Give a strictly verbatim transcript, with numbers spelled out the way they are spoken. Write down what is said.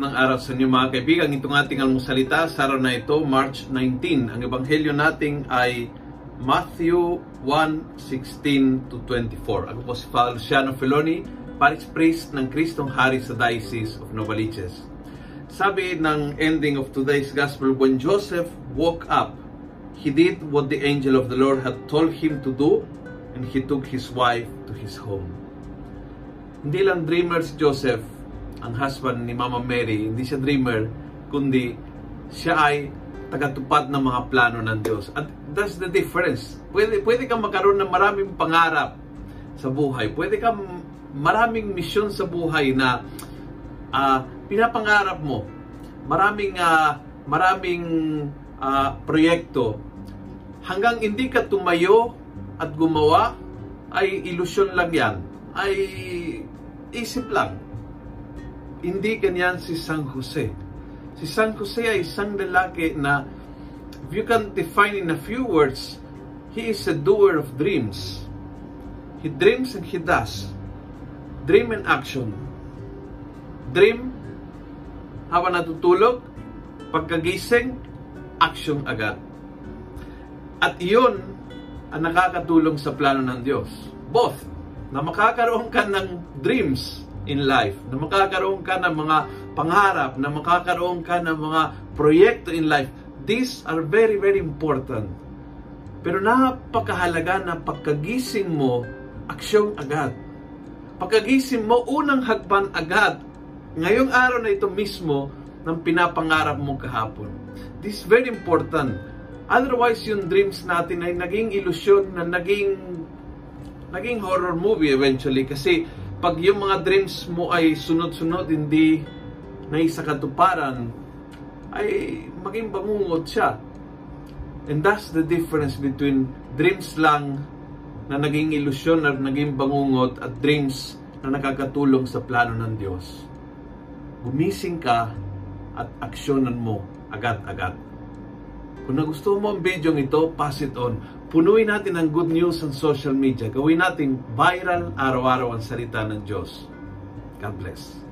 Magandang araw sa inyo mga kaibigan. Itong ating almusalita sa araw na ito, March nineteenth. Ang ebanghelyo natin ay Matthew one, sixteen to twenty-four. Ako po si Father Shano Filoni, Parish Priest ng Kristong Hari sa Diocese of Nova Liches. Sabi ng ending of today's Gospel, when Joseph woke up, he did what the angel of the Lord had told him to do, and he took his wife to his home. Hindi lang dreamer si Joseph, ang husband ni Mama Mary, hindi siya dreamer, kundi siya ay tagatupad ng mga plano ng Diyos. At that's the difference. Pwede, pwede kang magkaroon ng maraming pangarap sa buhay. Pwede kang maraming misyon sa buhay na uh, pinapangarap mo. Maraming, uh, maraming uh, proyekto. Hanggang hindi ka tumayo at gumawa, ay ilusyon lang yan. Ay isip lang. Hindi ganyan si San Jose. Si San Jose ay isang lalaki na, if you can define in a few words, he is a doer of dreams. He dreams and he does. Dream and action. Dream, habang natutulog, pagkagising, action agad. At iyon ang nakakatulong sa plano ng Diyos. Both, na makakaroon ka ng dreams in life, na makakaroon ka ng mga pangarap, na makakaroon ka ng mga proyekto in life. These are very, very important. Pero napakahalaga na pagkagising mo, aksyong agad. Pagkagising mo, unang hagpan agad. Ngayong araw na ito mismo, ng pinapangarap mo kahapon. This is very important. Otherwise, yung dreams natin ay naging ilusyon, na naging, naging horror movie eventually. Kasi pag yung mga dreams mo ay sunod-sunod, hindi naisakatuparan, ay maging bangungot siya. And that's the difference between dreams lang na naging ilusyon at naging bangungot at dreams na nakakatulong sa plano ng Diyos. Gumising ka at aksyonan mo agad-agad. Kung nagustuhan mo ang video nito, pass it on. Punuin natin ang good news sa social media. Gawin natin viral araw-araw ang salita ng Diyos. God bless.